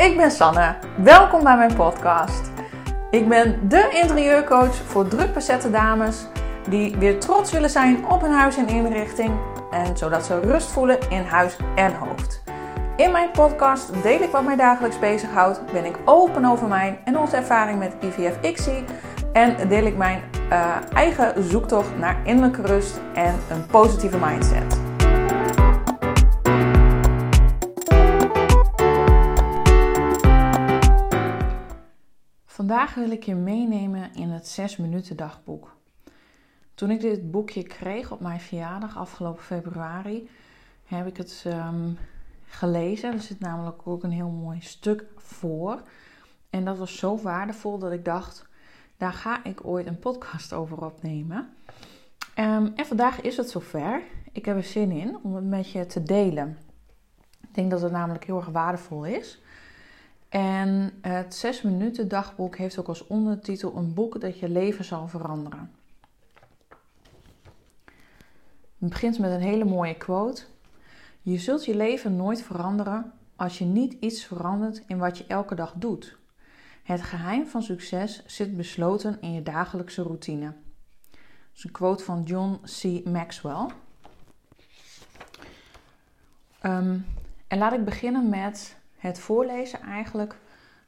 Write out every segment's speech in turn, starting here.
ik ben Sanne. Welkom bij mijn podcast. Ik ben de interieurcoach voor drukbezette dames die weer trots willen zijn op hun huis en inrichting en zodat ze rust voelen in huis en hoofd. In mijn podcast deel ik wat mij dagelijks bezighoudt, ben ik open over mijn en onze ervaring met IVF-XI en deel ik mijn eigen zoektocht naar innerlijke rust en een positieve mindset. Vandaag wil ik je meenemen in het 6 Minuten Dagboek. Toen ik dit boekje kreeg op mijn verjaardag afgelopen februari, heb ik het gelezen. Er zit namelijk ook een heel mooi stuk voor. En dat was zo waardevol dat ik dacht, daar ga ik ooit een podcast over opnemen. En vandaag is het zover. Ik heb er zin in om het met je te delen. Ik denk dat het namelijk heel erg waardevol is. En het 6 minuten dagboek heeft ook als ondertitel een boek dat je leven zal veranderen. Het begint met een hele mooie quote. Je zult je leven nooit veranderen als je niet iets verandert in wat je elke dag doet. Het geheim van succes zit besloten in je dagelijkse routine. Dat is een quote van John C. Maxwell. En laat ik beginnen met het voorlezen eigenlijk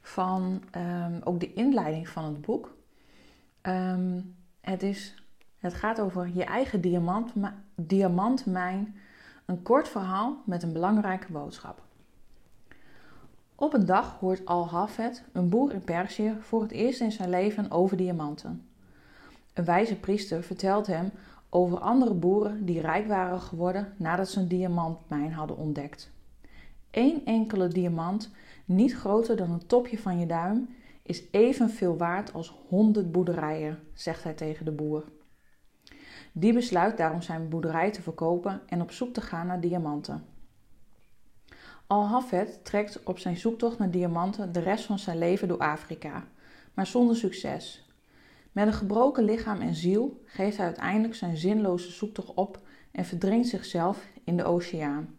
van ook de inleiding van het boek. Het gaat over je eigen diamantmijn. Een kort verhaal met een belangrijke boodschap. Op een dag hoort Al-Hafed, een boer in Perzië, voor het eerst in zijn leven over diamanten. Een wijze priester vertelt hem over andere boeren die rijk waren geworden nadat ze een diamantmijn hadden ontdekt. Eén enkele diamant, niet groter dan een topje van je duim, is evenveel waard als 100 boerderijen, zegt hij tegen de boer. Die besluit daarom zijn boerderij te verkopen en op zoek te gaan naar diamanten. Al-Hafed trekt op zijn zoektocht naar diamanten de rest van zijn leven door Afrika, maar zonder succes. Met een gebroken lichaam en ziel geeft hij uiteindelijk zijn zinloze zoektocht op en verdrinkt zichzelf in de oceaan.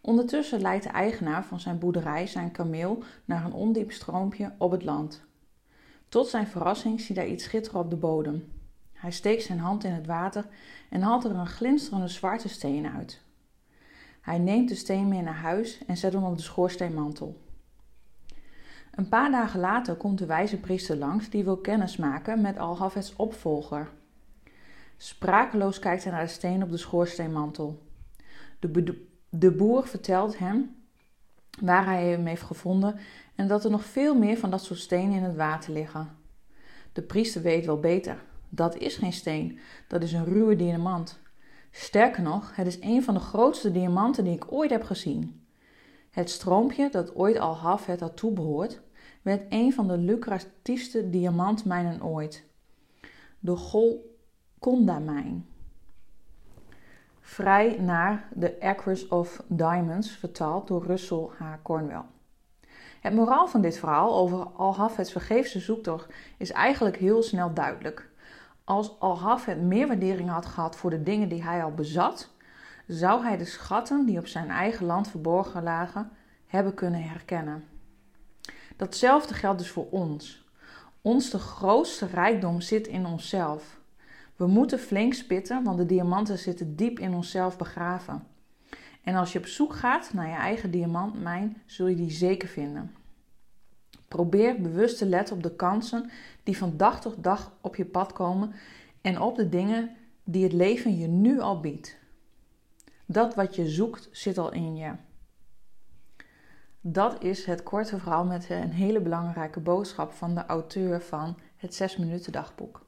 Ondertussen leidt de eigenaar van zijn boerderij zijn kameel naar een ondiep stroompje op het land. Tot zijn verrassing ziet hij iets schitteren op de bodem. Hij steekt zijn hand in het water en haalt er een glinsterende zwarte steen uit. Hij neemt de steen mee naar huis en zet hem op de schoorsteenmantel. Een paar dagen later komt de wijze priester langs die wil kennismaken met Al-Hafeds opvolger. Sprakeloos kijkt hij naar de steen op de schoorsteenmantel. De boer vertelt hem waar hij hem heeft gevonden en dat er nog veel meer van dat soort stenen in het water liggen. De priester weet wel beter. Dat is geen steen, dat is een ruwe diamant. Sterker nog, het is een van de grootste diamanten die ik ooit heb gezien. Het stroompje dat ooit Al-Hafed had toebehoord, werd een van de lucratiefste diamantmijnen ooit. De Golconda-mijn. Vrij naar The Acres of Diamonds, vertaald door Russell H. Cornwell. Het moraal van dit verhaal over Al-Hafeds vergeefse zoektocht is eigenlijk heel snel duidelijk. Als Al-Hafed meer waardering had gehad voor de dingen die hij al bezat, zou hij de schatten die op zijn eigen land verborgen lagen, hebben kunnen herkennen. Datzelfde geldt dus voor ons. Onze grootste rijkdom zit in onszelf. We moeten flink spitten, want de diamanten zitten diep in onszelf begraven. En als je op zoek gaat naar je eigen diamantmijn, zul je die zeker vinden. Probeer bewust te letten op de kansen die van dag tot dag op je pad komen en op de dingen die het leven je nu al biedt. Dat wat je zoekt zit al in je. Dat is het korte verhaal met een hele belangrijke boodschap van de auteur van het 6 minuten dagboek.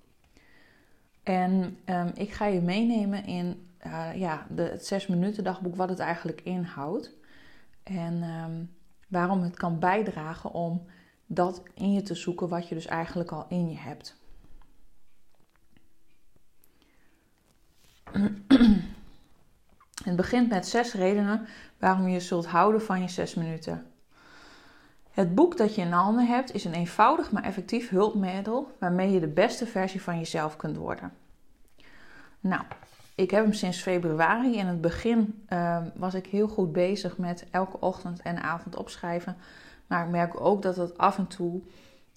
En ik ga je meenemen in het 6 minuten dagboek, wat het eigenlijk inhoudt. En waarom het kan bijdragen om dat in je te zoeken wat je dus eigenlijk al in je hebt. Het begint met 6 redenen waarom je zult houden van je 6 minuten. Het boek dat je in handen hebt is een eenvoudig maar effectief hulpmiddel waarmee je de beste versie van jezelf kunt worden. Nou, Ik heb hem sinds februari. In het begin was ik heel goed bezig met elke ochtend en avond opschrijven. Maar ik merk ook dat het af en toe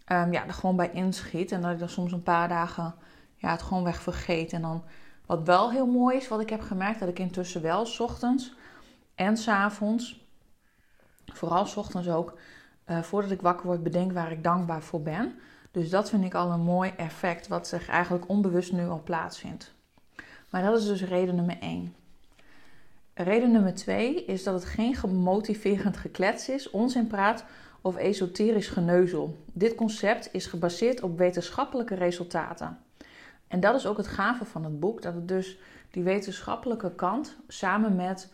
er gewoon bij inschiet. En dat ik dan soms een paar dagen het gewoon weg vergeet. En dan wat wel heel mooi is, wat ik heb gemerkt, dat ik intussen wel 's ochtends en 's avonds, vooral 's ochtends ook, voordat ik wakker word, bedenk waar ik dankbaar voor ben. Dus dat vind ik al een mooi effect, wat zich eigenlijk onbewust nu al plaatsvindt. Maar dat is dus reden nummer 1. Reden nummer 2 is dat het geen gemotiverend geklets is, onzinpraat of esoterisch geneuzel. Dit concept is gebaseerd op wetenschappelijke resultaten. En dat is ook het gave van het boek, dat het dus die wetenschappelijke kant samen met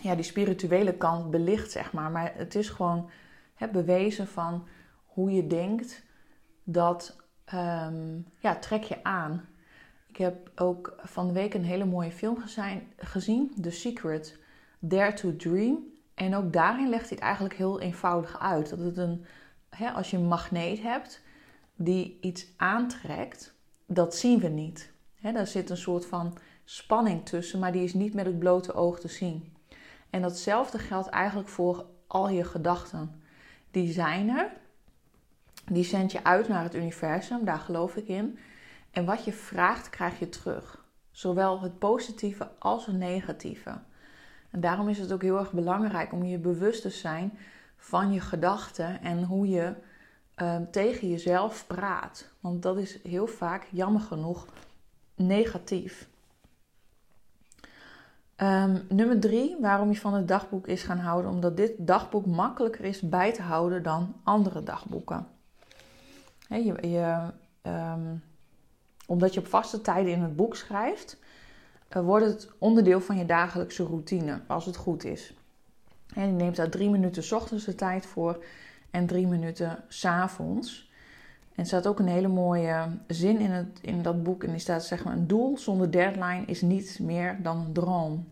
die spirituele kant belicht, zeg maar. Maar het is gewoon het bewezen van hoe je denkt, dat trek je aan. Ik heb ook van de week een hele mooie film gezien, The Secret, Dare to Dream. En ook daarin legt hij het eigenlijk heel eenvoudig uit. Dat het als je een magneet hebt die iets aantrekt, dat zien we niet. Daar zit een soort van spanning tussen, maar die is niet met het blote oog te zien. En datzelfde geldt eigenlijk voor al je gedachten. Die zijn er, die zend je uit naar het universum, daar geloof ik in. En wat je vraagt, krijg je terug. Zowel het positieve als het negatieve. En daarom is het ook heel erg belangrijk om je bewust te zijn van je gedachten en hoe je tegen jezelf praat. Want dat is heel vaak, jammer genoeg, negatief. Nummer 3, waarom je van het dagboek is gaan houden. Omdat dit dagboek makkelijker is bij te houden dan andere dagboeken. Omdat je op vaste tijden in het boek schrijft, wordt het onderdeel van je dagelijkse routine, als het goed is. En je neemt daar 3 minuten 's ochtends de tijd voor en 3 minuten 's avonds. En er staat ook een hele mooie zin in dat boek. En die staat, zeg maar, een doel zonder deadline is niets meer dan een droom.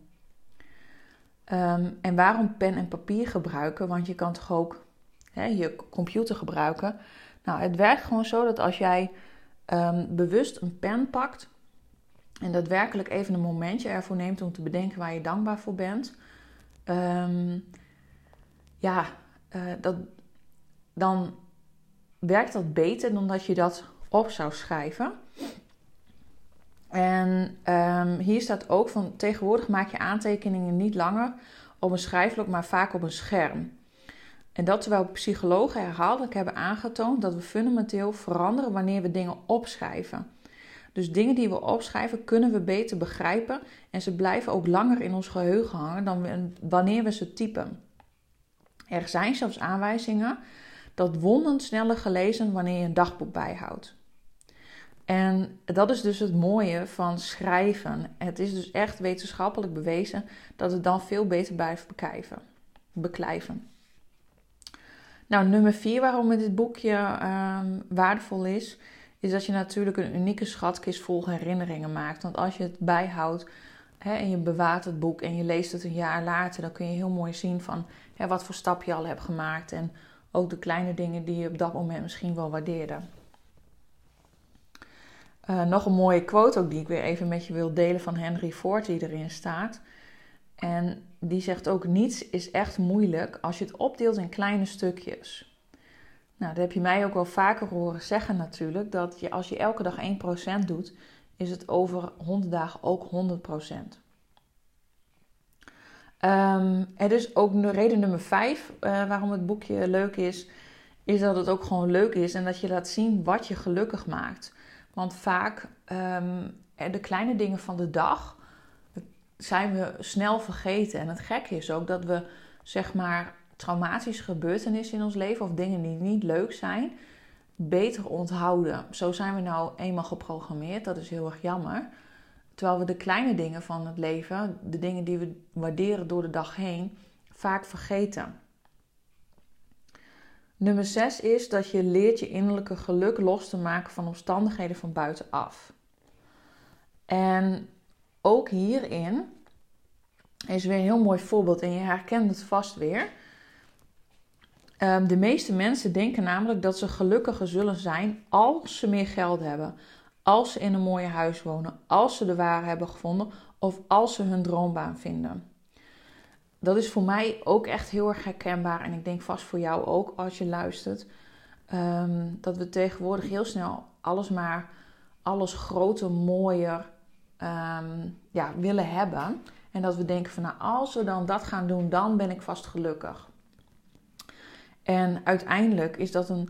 En waarom pen en papier gebruiken? Want je kan toch ook je computer gebruiken. Nou, het werkt gewoon zo dat als jij bewust een pen pakt en daadwerkelijk even een momentje ervoor neemt om te bedenken waar je dankbaar voor bent, dan werkt dat beter dan dat je dat op zou schrijven. En hier staat ook van: tegenwoordig maak je aantekeningen niet langer op een schrijfblok, maar vaak op een scherm. En dat terwijl psychologen herhaaldelijk hebben aangetoond dat we fundamenteel veranderen wanneer we dingen opschrijven. Dus dingen die we opschrijven kunnen we beter begrijpen en ze blijven ook langer in ons geheugen hangen dan wanneer we ze typen. Er zijn zelfs aanwijzingen dat wonden sneller gelezen wanneer je een dagboek bijhoudt. En dat is dus het mooie van schrijven. Het is dus echt wetenschappelijk bewezen dat het dan veel beter blijft beklijven. Nou, nummer 4 waarom dit boekje waardevol is, is dat je natuurlijk een unieke schatkist vol herinneringen maakt. Want als je het bijhoudt en je bewaart het boek en je leest het een jaar later, dan kun je heel mooi zien van wat voor stap je al hebt gemaakt. En ook de kleine dingen die je op dat moment misschien wel waardeerde. Nog een mooie quote ook die ik weer even met je wil delen van Henry Ford die erin staat. En die zegt ook: niets is echt moeilijk als je het opdeelt in kleine stukjes. Nou, dat heb je mij ook wel vaker horen zeggen natuurlijk. Dat je, als je elke dag 1% doet, is het over 100 dagen ook 100%. En dus ook reden nummer 5 waarom het boekje leuk is, is dat het ook gewoon leuk is. En dat je laat zien wat je gelukkig maakt. Want vaak de kleine dingen van de dag zijn we snel vergeten. En het gekke is ook dat we, zeg maar, traumatische gebeurtenissen in ons leven of dingen die niet leuk zijn, beter onthouden. Zo zijn we nou eenmaal geprogrammeerd. Dat is heel erg jammer. Terwijl we de kleine dingen van het leven, de dingen die we waarderen door de dag heen, vaak vergeten. Nummer 6 is dat je leert je innerlijke geluk los te maken van omstandigheden van buitenaf. En ook hierin is weer een heel mooi voorbeeld en je herkent het vast weer. De meeste mensen denken namelijk dat ze gelukkiger zullen zijn als ze meer geld hebben. als ze in een mooie huis wonen, als ze de ware hebben gevonden of als ze hun droombaan vinden. Dat is voor mij ook echt heel erg herkenbaar en ik denk vast voor jou ook als je luistert. Dat we tegenwoordig heel snel alles groter, mooier willen hebben. En dat we denken van als we dan dat gaan doen, dan ben ik vast gelukkig. En uiteindelijk is dat een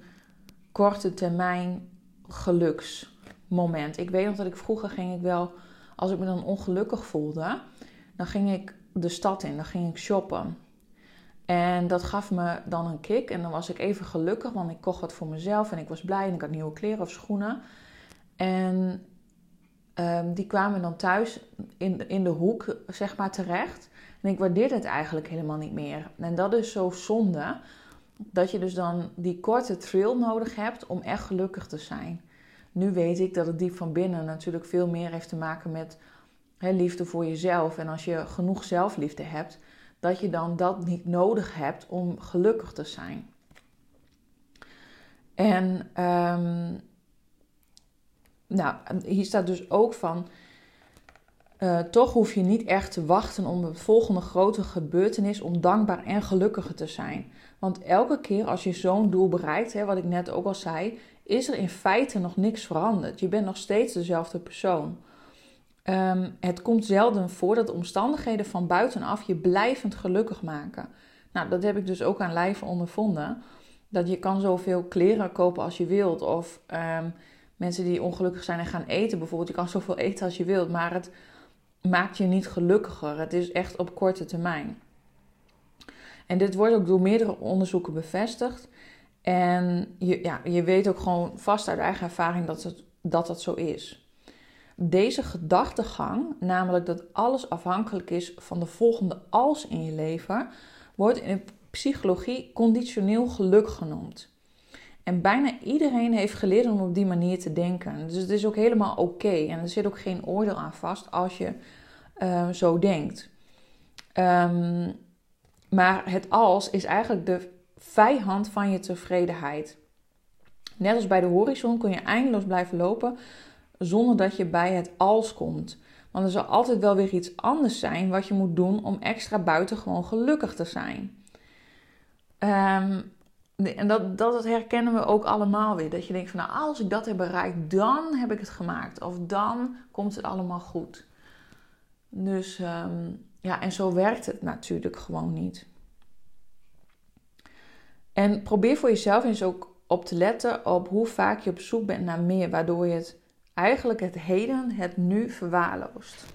korte termijn geluksmoment. Ik weet nog dat ik vroeger ging ik wel, als ik me dan ongelukkig voelde, dan ging ik de stad in, dan ging ik shoppen. En dat gaf me dan een kick en dan was ik even gelukkig, want ik kocht wat voor mezelf en ik was blij en ik had nieuwe kleren of schoenen. En die kwamen dan thuis in de hoek, zeg maar, terecht. En ik waardeerde het eigenlijk helemaal niet meer. En dat is zo zonde, dat je dus dan die korte thrill nodig hebt om echt gelukkig te zijn. Nu weet ik dat het diep van binnen natuurlijk veel meer heeft te maken met liefde voor jezelf. En als je genoeg zelfliefde hebt, dat je dan dat niet nodig hebt om gelukkig te zijn. En hier staat dus ook van, toch hoef je niet echt te wachten om de volgende grote gebeurtenis om dankbaar en gelukkiger te zijn. Want elke keer als je zo'n doel bereikt, wat ik net ook al zei, is er in feite nog niks veranderd. Je bent nog steeds dezelfde persoon. Het komt zelden voor dat de omstandigheden van buitenaf je blijvend gelukkig maken. Nou, dat heb ik dus ook aan lijve ondervonden. Dat je kan zoveel kleren kopen als je wilt. Of mensen die ongelukkig zijn en gaan eten bijvoorbeeld. Je kan zoveel eten als je wilt, maar het maakt je niet gelukkiger. Het is echt op korte termijn. En dit wordt ook door meerdere onderzoeken bevestigd. En je weet ook gewoon vast uit eigen ervaring dat zo is. Deze gedachtegang, namelijk dat alles afhankelijk is van de volgende als in je leven, wordt in de psychologie conditioneel geluk genoemd. En bijna iedereen heeft geleerd om op die manier te denken. Dus het is ook helemaal oké. En er zit ook geen oordeel aan vast als je zo denkt. Maar het als is eigenlijk de vijand van je tevredenheid. Net als bij de horizon kun je eindeloos blijven lopen zonder dat je bij het als komt. Want er zal altijd wel weer iets anders zijn wat je moet doen om extra buitengewoon gelukkig te zijn. En dat herkennen we ook allemaal weer. Dat je denkt van als ik dat heb bereikt, dan heb ik het gemaakt. Of dan komt het allemaal goed. Dus en zo werkt het natuurlijk gewoon niet. En probeer voor jezelf eens ook op te letten op hoe vaak je op zoek bent naar meer, waardoor je het heden, het nu verwaarloost.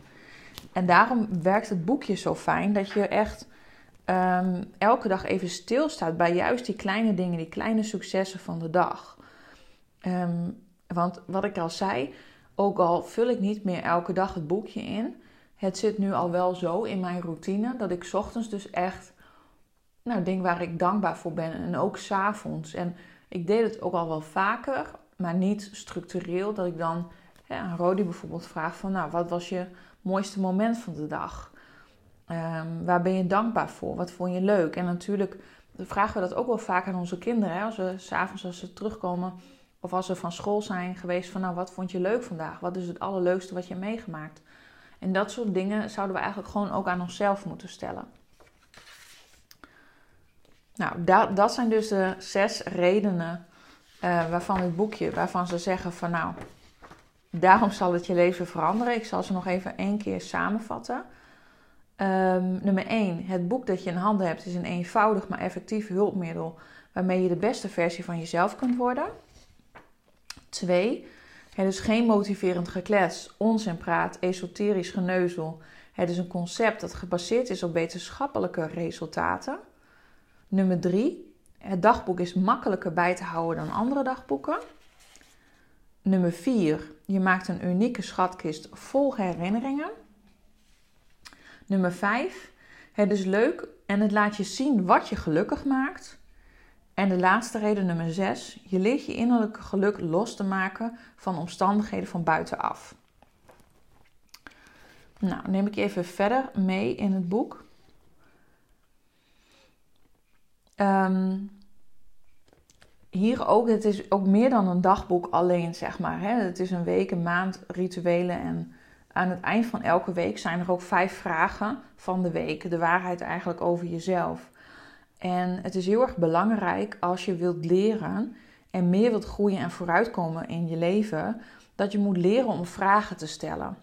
En daarom werkt het boekje zo fijn dat je echt elke dag even stilstaat bij juist die kleine dingen, die kleine successen van de dag. Want wat ik al zei, ook al vul ik niet meer elke dag het boekje in, het zit nu al wel zo in mijn routine dat ik 's ochtends dus echt denk waar ik dankbaar voor ben en ook 's avonds. En ik deed het ook al wel vaker, maar niet structureel, dat ik dan aan Rodi bijvoorbeeld vraag van wat was je mooiste moment van de dag? Waar ben je dankbaar voor? Wat vond je leuk? En natuurlijk vragen we dat ook wel vaak aan onze kinderen. Hè? Als we 's avonds als ze terugkomen of als ze van school zijn geweest van wat vond je leuk vandaag? Wat is het allerleukste wat je hebt meegemaakt? En dat soort dingen zouden we eigenlijk gewoon ook aan onszelf moeten stellen. Nou, dat zijn dus de 6 redenen waarvan dit boekje, waarvan ze zeggen van daarom zal het je leven veranderen. Ik zal ze nog even 1 keer samenvatten. Nummer 1, het boek dat je in handen hebt is een eenvoudig maar effectief hulpmiddel waarmee je de beste versie van jezelf kunt worden. 2, het is geen motiverend geklets, onzinpraat, esoterisch geneuzel. Het is een concept dat gebaseerd is op wetenschappelijke resultaten. Nummer 3, het dagboek is makkelijker bij te houden dan andere dagboeken. Nummer 4, je maakt een unieke schatkist vol herinneringen. Nummer 5, het is leuk en het laat je zien wat je gelukkig maakt. En de laatste reden, nummer 6, je leert je innerlijke geluk los te maken van omstandigheden van buitenaf. Nou, neem ik je even verder mee in het boek. hier ook, het is ook meer dan een dagboek alleen, zeg maar. Hè? Het is een week, een maand, rituelen en aan het eind van elke week zijn er ook 5 vragen van de week. De waarheid eigenlijk over jezelf. En het is heel erg belangrijk als je wilt leren en meer wilt groeien en vooruitkomen in je leven, dat je moet leren om vragen te stellen.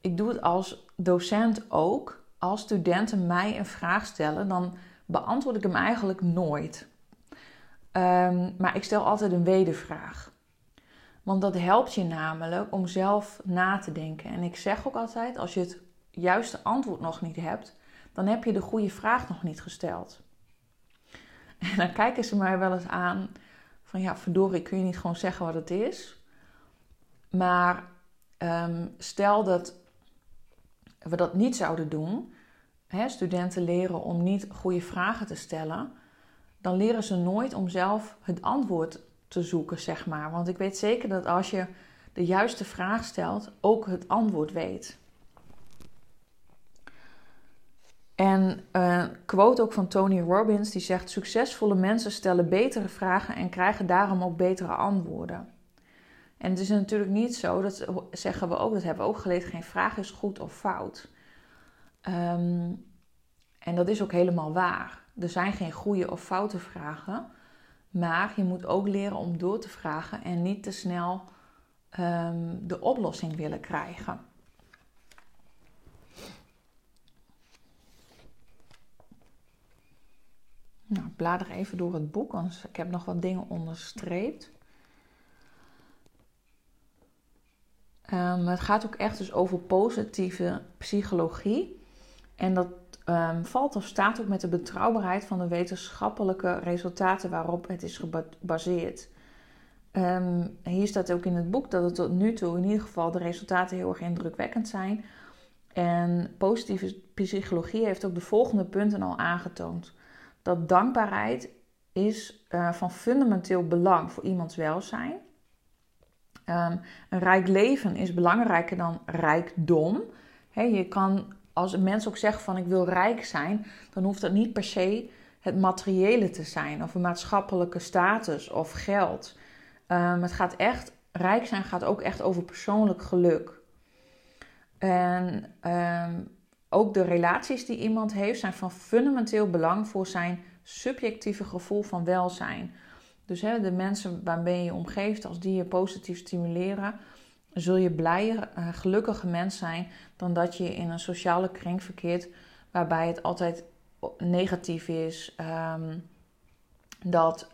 Ik doe het als docent ook. Als studenten mij een vraag stellen, dan beantwoord ik hem eigenlijk nooit. Maar ik stel altijd een wedervraag. Want dat helpt je namelijk om zelf na te denken. En ik zeg ook altijd, als je het juiste antwoord nog niet hebt, dan heb je de goede vraag nog niet gesteld. En dan kijken ze mij wel eens aan van ja, verdorie, kun je niet gewoon zeggen wat het is? Maar stel dat we dat niet zouden doen, hè, studenten leren om niet goede vragen te stellen, dan leren ze nooit om zelf het antwoord te zoeken, zeg maar. Want ik weet zeker dat als je de juiste vraag stelt, ook het antwoord weet. En een quote ook van Tony Robbins, die zegt: succesvolle mensen stellen betere vragen en krijgen daarom ook betere antwoorden. En het is natuurlijk niet zo, dat zeggen we ook, dat hebben we ook geleerd, geen vraag is goed of fout. En dat is ook helemaal waar. Er zijn geen goede of foute vragen, maar je moet ook leren om door te vragen en niet te snel de oplossing willen krijgen. Nou, ik blader even door het boek, want ik heb nog wat dingen onderstreept. Het gaat ook echt dus over positieve psychologie. En dat valt of staat ook met de betrouwbaarheid van de wetenschappelijke resultaten waarop het is gebaseerd. Hier staat ook in het boek dat het tot nu toe in ieder geval de resultaten heel erg indrukwekkend zijn. En positieve psychologie heeft ook de volgende punten al aangetoond. Dat dankbaarheid is van fundamenteel belang voor iemands welzijn. Een rijk leven is belangrijker dan rijkdom. Je kan, als een mens ook zegt van ik wil rijk zijn, dan hoeft dat niet per se het materiële te zijn of een maatschappelijke status of geld. Het gaat echt, rijk zijn gaat ook echt over persoonlijk geluk. En ook de relaties die iemand heeft zijn van fundamenteel belang voor zijn subjectieve gevoel van welzijn. Dus hè, de mensen waarmee je omgeeft, als die je positief stimuleren, zul je blijer, gelukkiger mens zijn dan dat je in een sociale kring verkeert waarbij het altijd negatief is. Dat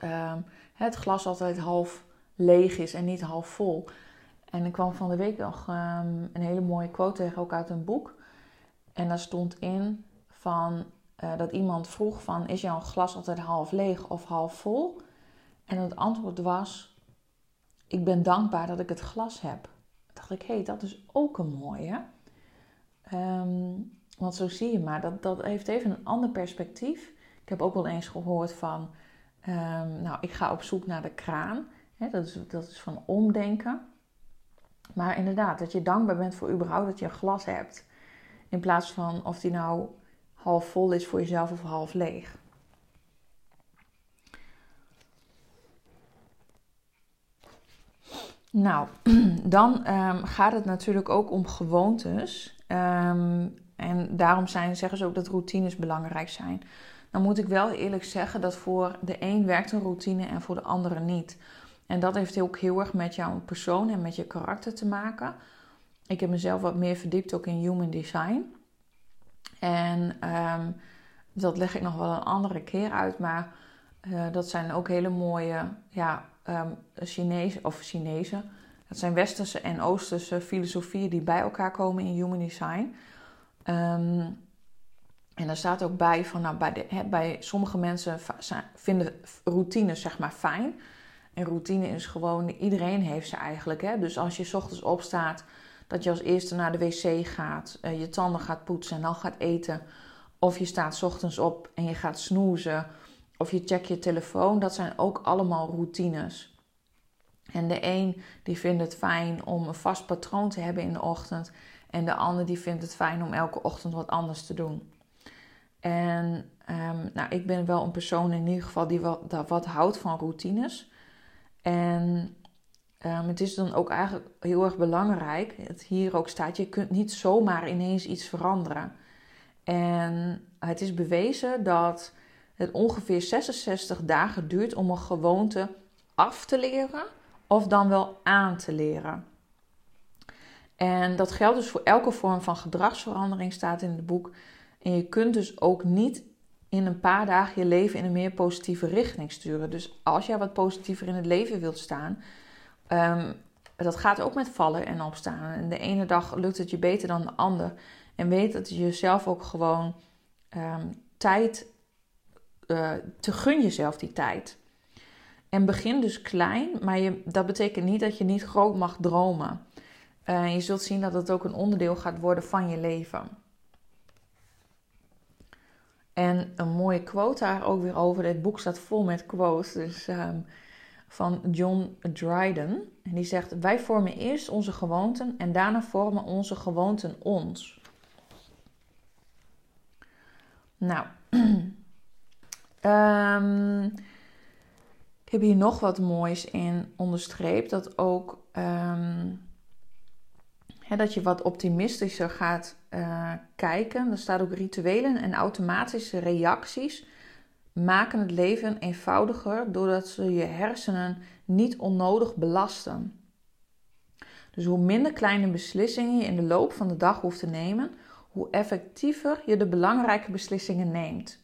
het glas altijd half leeg is en niet half vol. En ik kwam van de week nog een hele mooie quote tegen, ook uit een boek. En daar stond in van, dat iemand vroeg van, is jouw glas altijd half leeg of half vol? En het antwoord was, ik ben dankbaar dat ik het glas heb. Toen dacht ik, hé, dat is ook een mooie. Want zo zie je maar, dat heeft even een ander perspectief. Ik heb ook wel eens gehoord van, nou, ik ga op zoek naar de kraan. He, dat is van omdenken. Maar inderdaad, dat je dankbaar bent voor überhaupt dat je een glas hebt. In plaats van of die nou half vol is voor jezelf of half leeg. Nou, dan gaat het natuurlijk ook om gewoontes. En daarom zeggen ze ook dat routines belangrijk zijn. Dan moet ik wel eerlijk zeggen dat voor de een werkt een routine en voor de andere niet. En dat heeft ook heel erg met jouw persoon en met je karakter te maken. Ik heb mezelf wat meer verdiept ook in human design. En dat leg ik nog wel een andere keer uit. Maar dat zijn ook hele mooie, ja, Chinezen, dat zijn westerse en oosterse filosofieën die bij elkaar komen in human design. En daar staat ook bij van, nou, bij sommige mensen vinden routine, zeg maar, fijn. En routine is gewoon, iedereen heeft ze eigenlijk. Hè? Dus als je 's ochtends opstaat, dat je als eerste naar de wc gaat, je tanden gaat poetsen en dan gaat eten. Of je staat 's ochtends op en je gaat snoezen. Of je check je telefoon, dat zijn ook allemaal routines. En de een die vindt het fijn om een vast patroon te hebben in de ochtend. En de ander die vindt het fijn om elke ochtend wat anders te doen. En ik ben wel een persoon in ieder geval die wat houdt van routines. En het is dan ook eigenlijk heel erg belangrijk, het hier ook staat, je kunt niet zomaar ineens iets veranderen. En het is bewezen dat het ongeveer 66 dagen duurt om een gewoonte af te leren of dan wel aan te leren. En dat geldt dus voor elke vorm van gedragsverandering, staat in het boek. En je kunt dus ook niet in een paar dagen je leven in een meer positieve richting sturen. Dus als jij wat positiever in het leven wilt staan, dat gaat ook met vallen en opstaan. En de ene dag lukt het je beter dan de ander. En weet dat je jezelf ook gewoon gun jezelf die tijd. En begin dus klein, maar dat betekent niet dat je niet groot mag dromen. Je zult zien dat het ook een onderdeel gaat worden van je leven. En een mooie quote daar ook weer over. Dit boek staat vol met quotes. Dus van John Dryden. En die zegt: wij vormen eerst onze gewoonten en daarna vormen onze gewoonten ons. Nou. Ik heb hier nog wat moois in onderstreept. Dat ook... dat je wat optimistischer gaat kijken. Er staat ook rituelen en automatische reacties maken het leven eenvoudiger doordat ze je hersenen niet onnodig belasten. Dus hoe minder kleine beslissingen je in de loop van de dag hoeft te nemen, hoe effectiever je de belangrijke beslissingen neemt.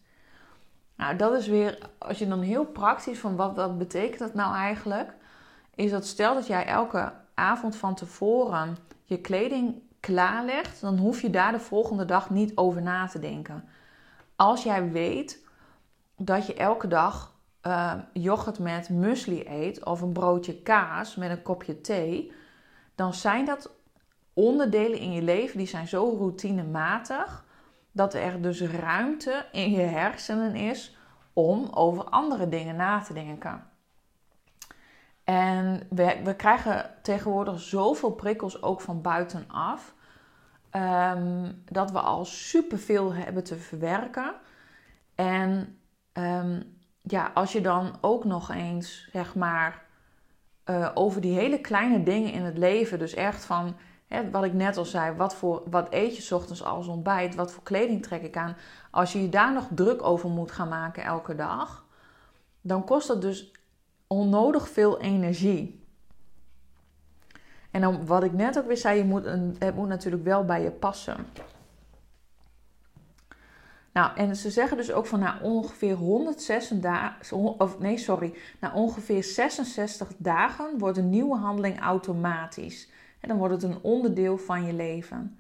Nou, dat is weer, als je dan heel praktisch van wat betekent dat nou eigenlijk, is dat stel dat jij elke avond van tevoren je kleding klaarlegt, dan hoef je daar de volgende dag niet over na te denken. Als jij weet dat je elke dag yoghurt met muesli eet of een broodje kaas met een kopje thee, dan zijn dat onderdelen in je leven die zijn zo routinematig dat er dus ruimte in je hersenen is om over andere dingen na te denken. En we krijgen tegenwoordig zoveel prikkels ook van buitenaf, dat we al superveel hebben te verwerken. En als je dan ook nog eens, over die hele kleine dingen in het leven, dus echt van, wat ik net al zei, wat eet je 's ochtends als ontbijt, wat voor kleding trek ik aan, als je je daar nog druk over moet gaan maken elke dag, dan kost dat dus onnodig veel energie. En dan, wat ik net ook weer zei, het moet natuurlijk wel bij je passen. Nou, en ze zeggen dus ook van na ongeveer 66 dagen wordt een nieuwe handeling automatisch. En dan wordt het een onderdeel van je leven.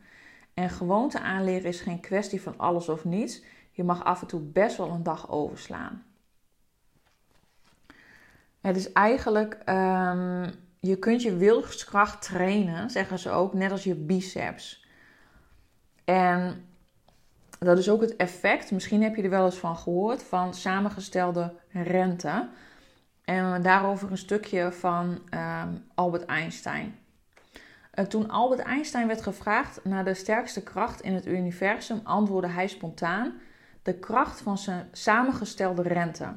En gewoonte aanleren is geen kwestie van alles of niets. Je mag af en toe best wel een dag overslaan. Het is eigenlijk, je kunt je wilskracht trainen, zeggen ze ook, net als je biceps. En dat is ook het effect, misschien heb je er wel eens van gehoord, van samengestelde rente. En daarover een stukje van Albert Einstein. Toen Albert Einstein werd gevraagd naar de sterkste kracht in het universum, antwoordde hij spontaan: de kracht van zijn samengestelde rente.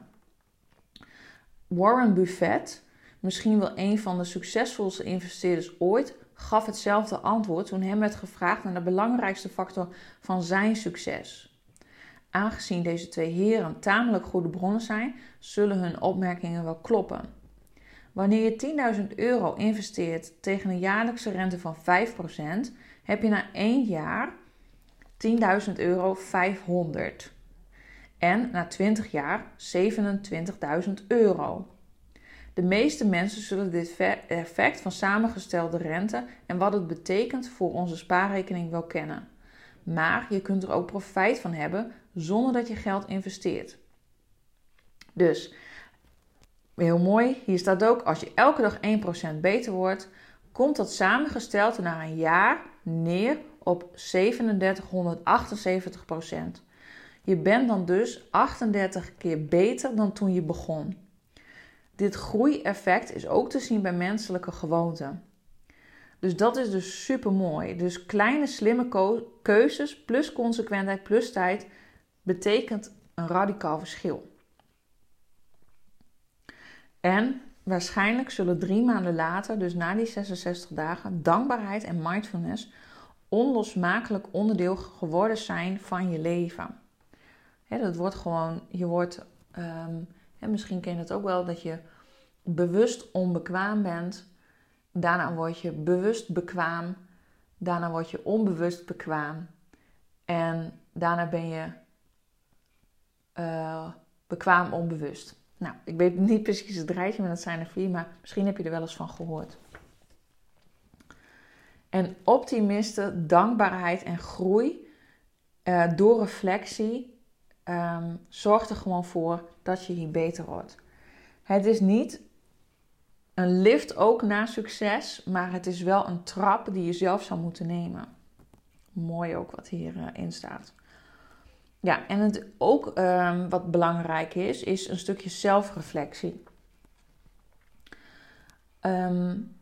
Warren Buffett, misschien wel een van de succesvolste investeerders ooit, gaf hetzelfde antwoord toen hem werd gevraagd naar de belangrijkste factor van zijn succes. Aangezien deze twee heren tamelijk goede bronnen zijn, zullen hun opmerkingen wel kloppen. Wanneer je €10.000 investeert tegen een jaarlijkse rente van 5%, heb je na 1 jaar €10.500. En na 20 jaar €27.000. De meeste mensen zullen dit effect van samengestelde rente en wat het betekent voor onze spaarrekening wel kennen. Maar je kunt er ook profijt van hebben zonder dat je geld investeert. Dus, heel mooi, hier staat ook: als je elke dag 1% beter wordt, komt dat samengesteld na een jaar neer op 3778%. Je bent dan dus 38 keer beter dan toen je begon. Dit groeieffect is ook te zien bij menselijke gewoonten. Dus dat is dus super mooi. Dus kleine slimme keuzes plus consequentheid plus tijd betekent een radicaal verschil. En waarschijnlijk zullen 3 maanden later, dus na die 66 dagen, dankbaarheid en mindfulness onlosmakelijk onderdeel geworden zijn van je leven. He, dat wordt gewoon, je wordt, misschien ken je het ook wel, dat je bewust onbekwaam bent. Daarna word je bewust bekwaam. Daarna word je onbewust bekwaam. En daarna ben je bekwaam onbewust. Nou, ik weet niet precies het rijtje, maar dat zijn er 4. Maar misschien heb je er wel eens van gehoord. En optimisten, dankbaarheid en groei door reflectie zorgt er gewoon voor dat je hier beter wordt. Het is niet een lift ook naar succes, maar het is wel een trap die je zelf zou moeten nemen. Mooi ook wat hierin staat. Ja, en het ook wat belangrijk is een stukje zelfreflectie.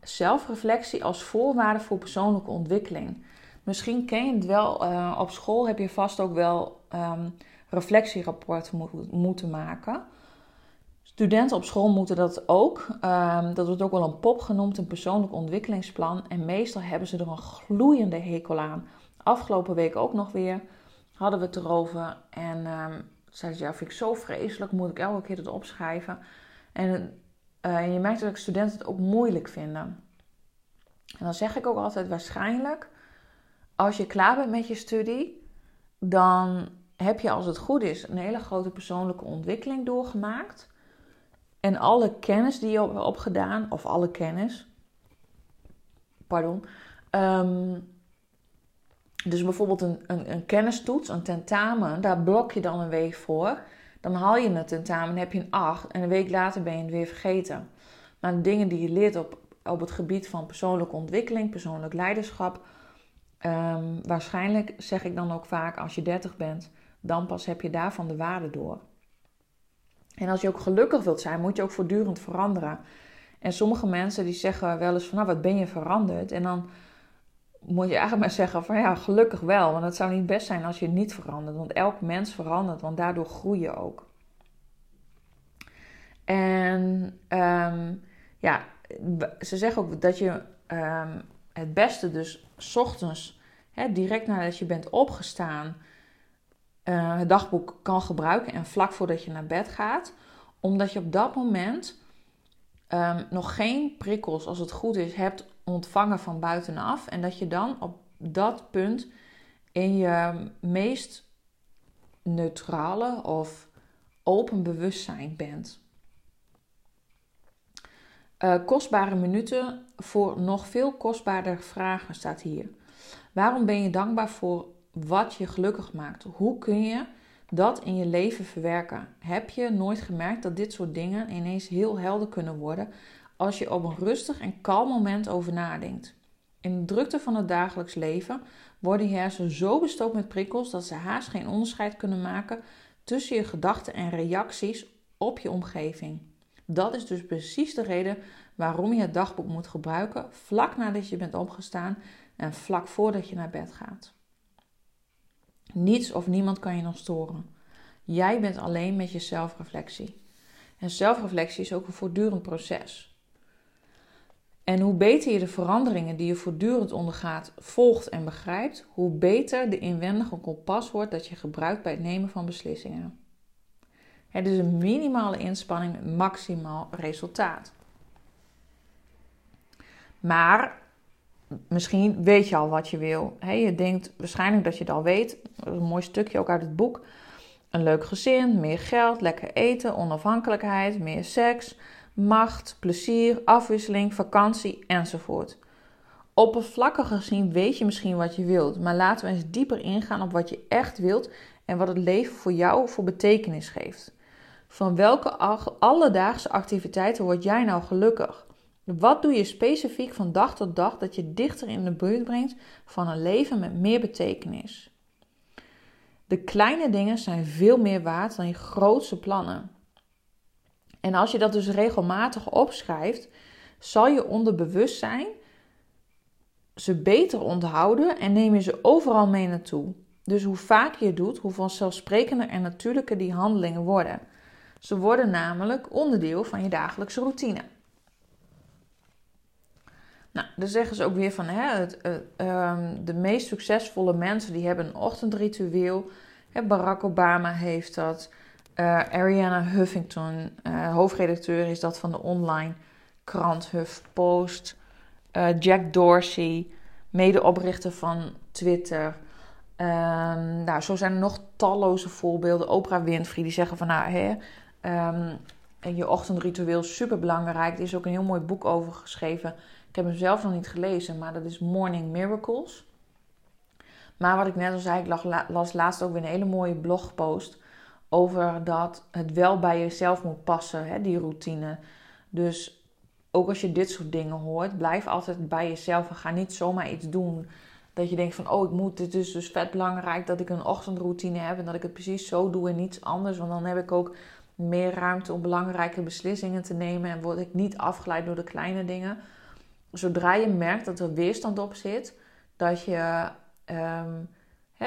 Zelfreflectie als voorwaarde voor persoonlijke ontwikkeling. Misschien ken je het wel, op school heb je vast ook wel reflectierapporten moeten maken. Studenten op school moeten dat ook. Dat wordt ook wel een POP genoemd, een persoonlijk ontwikkelingsplan. En meestal hebben ze er een gloeiende hekel aan. Afgelopen week ook nog weer hadden we het erover. En zeiden ze, ja, vind ik zo vreselijk, moet ik elke keer dat opschrijven. En je merkt dat studenten het ook moeilijk vinden. En dan zeg ik ook altijd, waarschijnlijk, als je klaar bent met je studie, dan heb je, als het goed is, een hele grote persoonlijke ontwikkeling doorgemaakt. En alle kennis die je hebt opgedaan, of alle kennis, dus bijvoorbeeld een kennistoets, een tentamen, daar blok je dan een week voor. Dan haal je een tentamen, heb je een 8 en een week later ben je het weer vergeten. Maar de dingen die je leert op het gebied van persoonlijke ontwikkeling, persoonlijk leiderschap, waarschijnlijk zeg ik dan ook vaak, als je 30 bent, dan pas heb je daarvan de waarde door. En als je ook gelukkig wilt zijn, moet je ook voortdurend veranderen. En sommige mensen die zeggen wel eens van, nou, wat ben je veranderd? En dan moet je eigenlijk maar zeggen van, ja, gelukkig wel. Want het zou niet best zijn als je niet verandert. Want elk mens verandert, want daardoor groei je ook. En ja, ze zeggen ook dat je het beste dus 's ochtends, direct nadat je bent opgestaan, het dagboek kan gebruiken en vlak voordat je naar bed gaat. Omdat je op dat moment nog geen prikkels, als het goed is, hebt ontvangen van buitenaf. En dat je dan op dat punt in je meest neutrale of open bewustzijn bent. Kostbare minuten voor nog veel kostbaardere vragen staat hier. Waarom ben je dankbaar voor wat je gelukkig maakt? Hoe kun je dat in je leven verwerken? Heb je nooit gemerkt dat dit soort dingen ineens heel helder kunnen worden als je op een rustig en kalm moment over nadenkt? In de drukte van het dagelijks leven worden je hersenen zo bestookt met prikkels dat ze haast geen onderscheid kunnen maken tussen je gedachten en reacties op je omgeving. Dat is dus precies de reden waarom je het dagboek moet gebruiken vlak nadat je bent opgestaan en vlak voordat je naar bed gaat. Niets of niemand kan je nog storen. Jij bent alleen met je zelfreflectie. En zelfreflectie is ook een voortdurend proces. En hoe beter je de veranderingen die je voortdurend ondergaat volgt en begrijpt, hoe beter de inwendige kompas wordt dat je gebruikt bij het nemen van beslissingen. Het is een minimale inspanning, maximaal resultaat. Maar misschien weet je al wat je wil. Je denkt waarschijnlijk dat je het al weet. Een mooi stukje ook uit het boek. Een leuk gezin, meer geld, lekker eten, onafhankelijkheid, meer seks, macht, plezier, afwisseling, vakantie enzovoort. Oppervlakkig gezien weet je misschien wat je wilt. Maar laten we eens dieper ingaan op wat je echt wilt en wat het leven voor jou voor betekenis geeft. Van welke alledaagse activiteiten word jij nou gelukkig? Wat doe je specifiek van dag tot dag dat je dichter in de buurt brengt van een leven met meer betekenis? De kleine dingen zijn veel meer waard dan je grootste plannen. En als je dat dus regelmatig opschrijft, zal je onderbewustzijn ze beter onthouden en neem je ze overal mee naartoe. Dus hoe vaker je het doet, hoe vanzelfsprekender en natuurlijker die handelingen worden. Ze worden namelijk onderdeel van je dagelijkse routine. Nou, dan zeggen ze ook weer van, de meest succesvolle mensen die hebben een ochtendritueel. Barack Obama heeft dat. Arianna Huffington, hoofdredacteur is dat van de online krant HuffPost. Jack Dorsey, medeoprichter van Twitter. Zo zijn er nog talloze voorbeelden. Oprah Winfrey, die zeggen van, je ochtendritueel is superbelangrijk. Er is ook een heel mooi boek over geschreven. Ik heb hem zelf nog niet gelezen, maar dat is Morning Miracles. Maar wat ik net al zei, ik las laatst ook weer een hele mooie blogpost over dat het wel bij jezelf moet passen, die routine. Dus ook als je dit soort dingen hoort, blijf altijd bij jezelf en ga niet zomaar iets doen dat je denkt van, dit is dus vet belangrijk dat ik een ochtendroutine heb en dat ik het precies zo doe en niets anders. Want dan heb ik ook meer ruimte om belangrijke beslissingen te nemen en word ik niet afgeleid door de kleine dingen. Zodra je merkt dat er weerstand op zit, dat je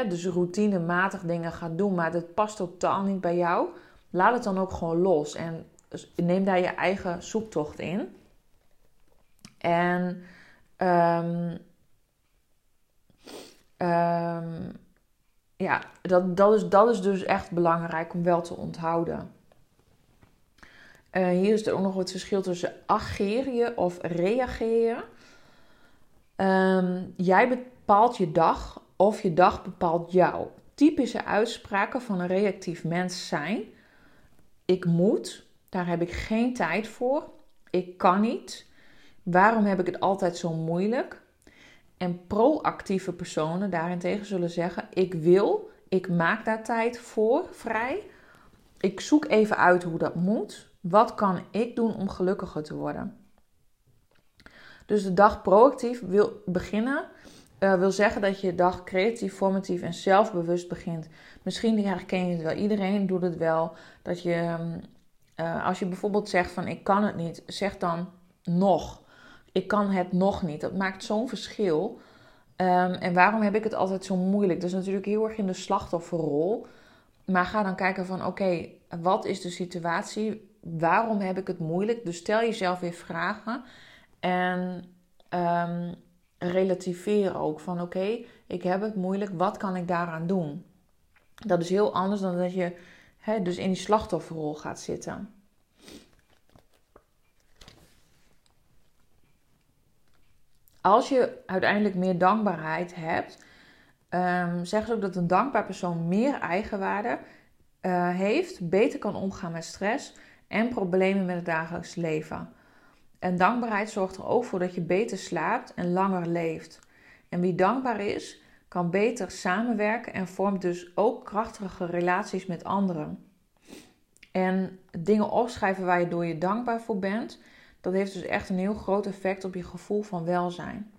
dus routinematig dingen gaat doen, maar dat past totaal niet bij jou, laat het dan ook gewoon los en neem daar je eigen zoektocht in. En dat is dus echt belangrijk om wel te onthouden. Hier is er ook nog het verschil tussen ageren of reageren. Jij bepaalt je dag of je dag bepaalt jou. Typische uitspraken van een reactief mens zijn: ik moet, daar heb ik geen tijd voor, ik kan niet, waarom heb ik het altijd zo moeilijk? En proactieve personen daarentegen zullen zeggen: ik wil, ik maak daar tijd voor vrij, ik zoek even uit hoe dat moet. Wat kan ik doen om gelukkiger te worden? Dus de dag proactief wil beginnen. Wil zeggen dat je dag creatief, formatief en zelfbewust begint. Misschien herken je het wel. Iedereen doet het wel. Dat je, als je bijvoorbeeld zegt van ik kan het niet. Zeg dan nog. Ik kan het nog niet. Dat maakt zo'n verschil. En waarom heb ik het altijd zo moeilijk? Dat is natuurlijk heel erg in de slachtofferrol. Maar ga dan kijken van oké, wat is de situatie? Waarom heb ik het moeilijk? Dus stel jezelf weer vragen en relativeer ook van oké, ik heb het moeilijk, wat kan ik daaraan doen? Dat is heel anders dan dat je dus in die slachtofferrol gaat zitten. Als je uiteindelijk meer dankbaarheid hebt, zeggen ze ook dat een dankbaar persoon meer eigenwaarde heeft, beter kan omgaan met stress en problemen met het dagelijks leven. En dankbaarheid zorgt er ook voor dat je beter slaapt en langer leeft. En wie dankbaar is, kan beter samenwerken en vormt dus ook krachtige relaties met anderen. En dingen opschrijven waar je door je dankbaar voor bent, dat heeft dus echt een heel groot effect op je gevoel van welzijn.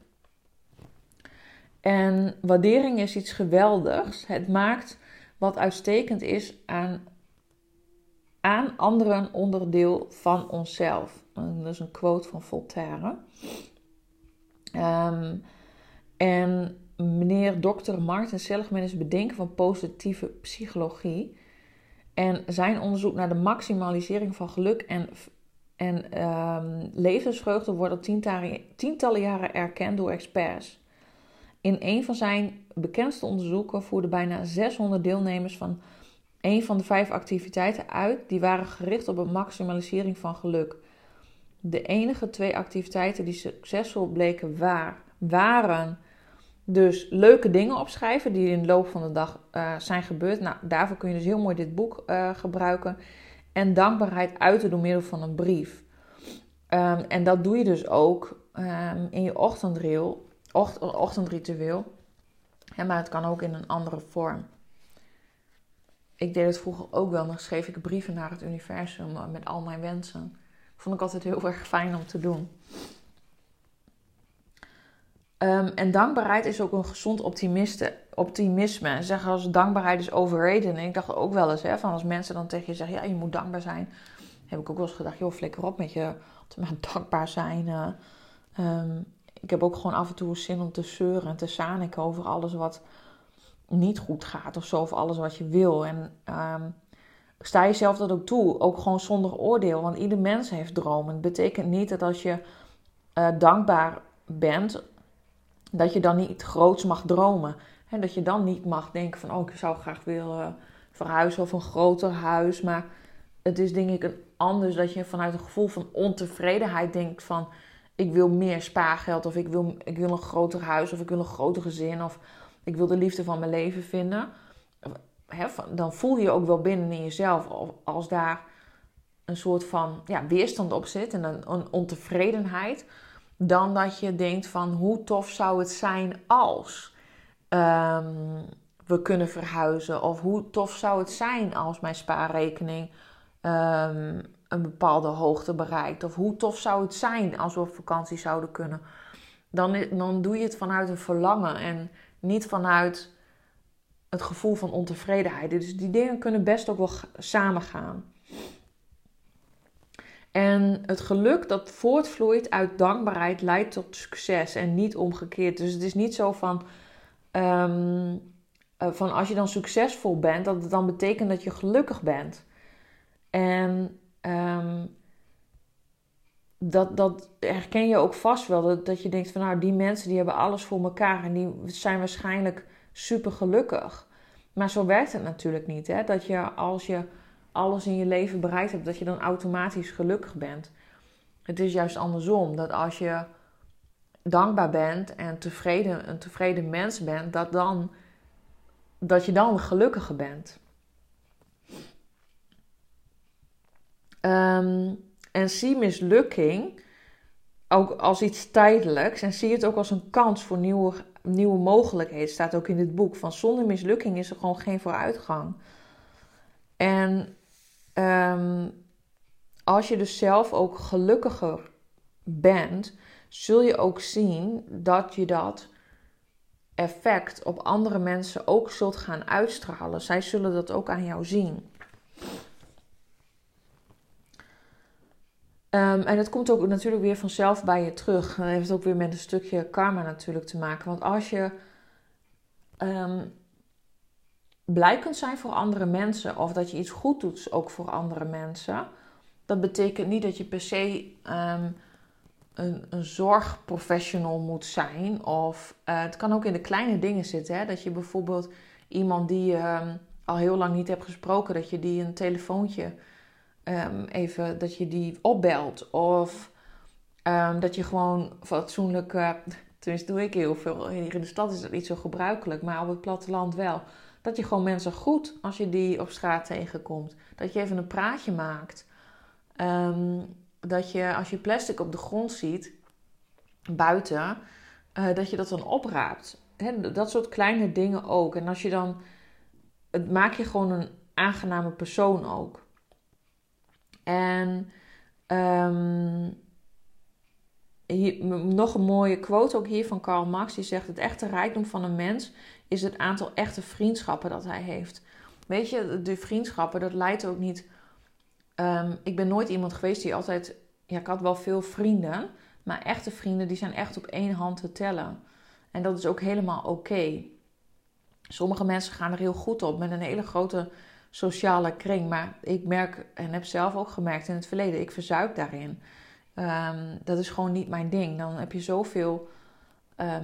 En waardering is iets geweldigs. Het maakt wat uitstekend is aan anderen onderdeel van onszelf. Dat is een quote van Voltaire. En meneer dokter Martin Seligman is bedenker van positieve psychologie. En zijn onderzoek naar de maximalisering van geluk en levensvreugde wordt al tientallen jaren erkend door experts. In een van zijn bekendste onderzoeken voerden bijna 600 deelnemers van een van de 5 activiteiten uit, die waren gericht op een maximalisering van geluk. De enige 2 activiteiten die succesvol bleken waren dus leuke dingen opschrijven die in de loop van de dag zijn gebeurd. Nou, daarvoor kun je dus heel mooi dit boek gebruiken. En dankbaarheid uiten door middel van een brief. En dat doe je dus ook in je ochtendritueel. Maar het kan ook in een andere vorm. Ik deed het vroeger ook wel, dan schreef ik brieven naar het universum met al mijn wensen. Vond ik altijd heel erg fijn om te doen. En dankbaarheid is ook een gezond optimisme. Zeggen als dankbaarheid is overrated. En ik dacht ook wel eens, van als mensen dan tegen je zeggen, ja, je moet dankbaar zijn. Heb ik ook wel eens gedacht, joh, flikker op met je maar dankbaar zijn. Ik heb ook gewoon af en toe zin om te zeuren en te zaniken over alles wat niet goed gaat of zo, of alles wat je wil. En sta jezelf dat ook toe, ook gewoon zonder oordeel, want ieder mens heeft dromen. Het betekent niet dat als je dankbaar bent, dat je dan niet groots mag dromen. En dat je dan niet mag denken van, oh, ik zou graag willen verhuizen of een groter huis. Maar het is denk ik anders dat je vanuit een gevoel van ontevredenheid denkt van, ik wil meer spaargeld, of ik wil een groter huis, of ik wil een groter gezin, of ik wil de liefde van mijn leven vinden. Dan voel je ook wel binnen in jezelf als daar een soort van weerstand op zit en een ontevredenheid. Dan dat je denkt van, hoe tof zou het zijn als we kunnen verhuizen. Of hoe tof zou het zijn als mijn spaarrekening een bepaalde hoogte bereikt. Of hoe tof zou het zijn als we op vakantie zouden kunnen. Dan doe je het vanuit een verlangen en niet vanuit het gevoel van ontevredenheid. Dus die dingen kunnen best ook wel samengaan. En het geluk dat voortvloeit uit dankbaarheid leidt tot succes en niet omgekeerd. Dus het is niet zo van als je dan succesvol bent, dat het dan betekent dat je gelukkig bent. En dat herken je ook vast wel. Dat je denkt van, nou, die mensen die hebben alles voor elkaar en die zijn waarschijnlijk super gelukkig. Maar zo werkt het natuurlijk niet, hè? Dat je als je alles in je leven bereikt hebt, dat je dan automatisch gelukkig bent. Het is juist andersom. Dat als je dankbaar bent en een tevreden mens bent, dat je dan gelukkiger bent. En zie mislukking ook als iets tijdelijks. En zie het ook als een kans voor nieuwe mogelijkheden. Staat ook in dit boek. Van zonder mislukking is er gewoon geen vooruitgang. En als je dus zelf ook gelukkiger bent, zul je ook zien dat je dat effect op andere mensen ook zult gaan uitstralen. Zij zullen dat ook aan jou zien. En dat komt ook natuurlijk weer vanzelf bij je terug. Dat heeft ook weer met een stukje karma natuurlijk te maken. Want als je blij kunt zijn voor andere mensen, of dat je iets goed doet ook voor andere mensen, dat betekent niet dat je per se een zorgprofessional moet zijn. Of het kan ook in de kleine dingen zitten. Hè? Dat je bijvoorbeeld iemand die je al heel lang niet hebt gesproken, dat je die een telefoontje even, dat je die opbelt. Of dat je gewoon fatsoenlijk, tenminste doe ik heel veel. Hier in de stad is dat niet zo gebruikelijk, maar op het platteland wel. Dat je gewoon mensen groet als je die op straat tegenkomt. Dat je even een praatje maakt. Dat je als je plastic op de grond ziet, buiten, dat je dat dan opraapt. Hè, dat soort kleine dingen ook. En als je dan, het maak je gewoon een aangename persoon ook. En hier, nog een mooie quote ook hier van Karl Marx. Die zegt, het echte rijkdom van een mens is het aantal echte vriendschappen dat hij heeft. Weet je, de vriendschappen, dat leidt ook niet. Ik ben nooit iemand geweest die altijd, ik had wel veel vrienden, maar echte vrienden, die zijn echt op één hand te tellen. En dat is ook helemaal oké. Sommige mensen gaan er heel goed op met een hele grote sociale kring. Maar ik merk en heb zelf ook gemerkt in het verleden, ik verzuip daarin. Dat is gewoon niet mijn ding. Dan heb je zoveel